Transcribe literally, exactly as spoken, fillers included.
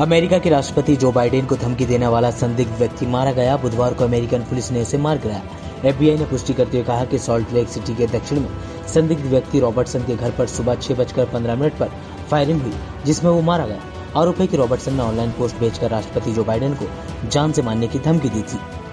America के राष्ट्रपति Joe Biden को धमकी देने वाला संदिग्ध व्यक्ति मारा गया। बुधवार को अमेरिकन पुलिस ने उसे मार गिराया। एफबीआई ने पुष्टि करते हुए कहा कि सॉल्ट लेक सिटी के दक्षिण में संदिग्ध व्यक्ति रॉबर्टसन के घर पर सुबह छह बजकर पंद्रह मिनट पर फायरिंग हुई, जिसमें वो मारा गया। आरोप है कि रॉबर्टसन ने ऑनलाइन पोस्ट भेजकर राष्ट्रपति जो बाइडेन को जान से मारने की धमकी दी थी।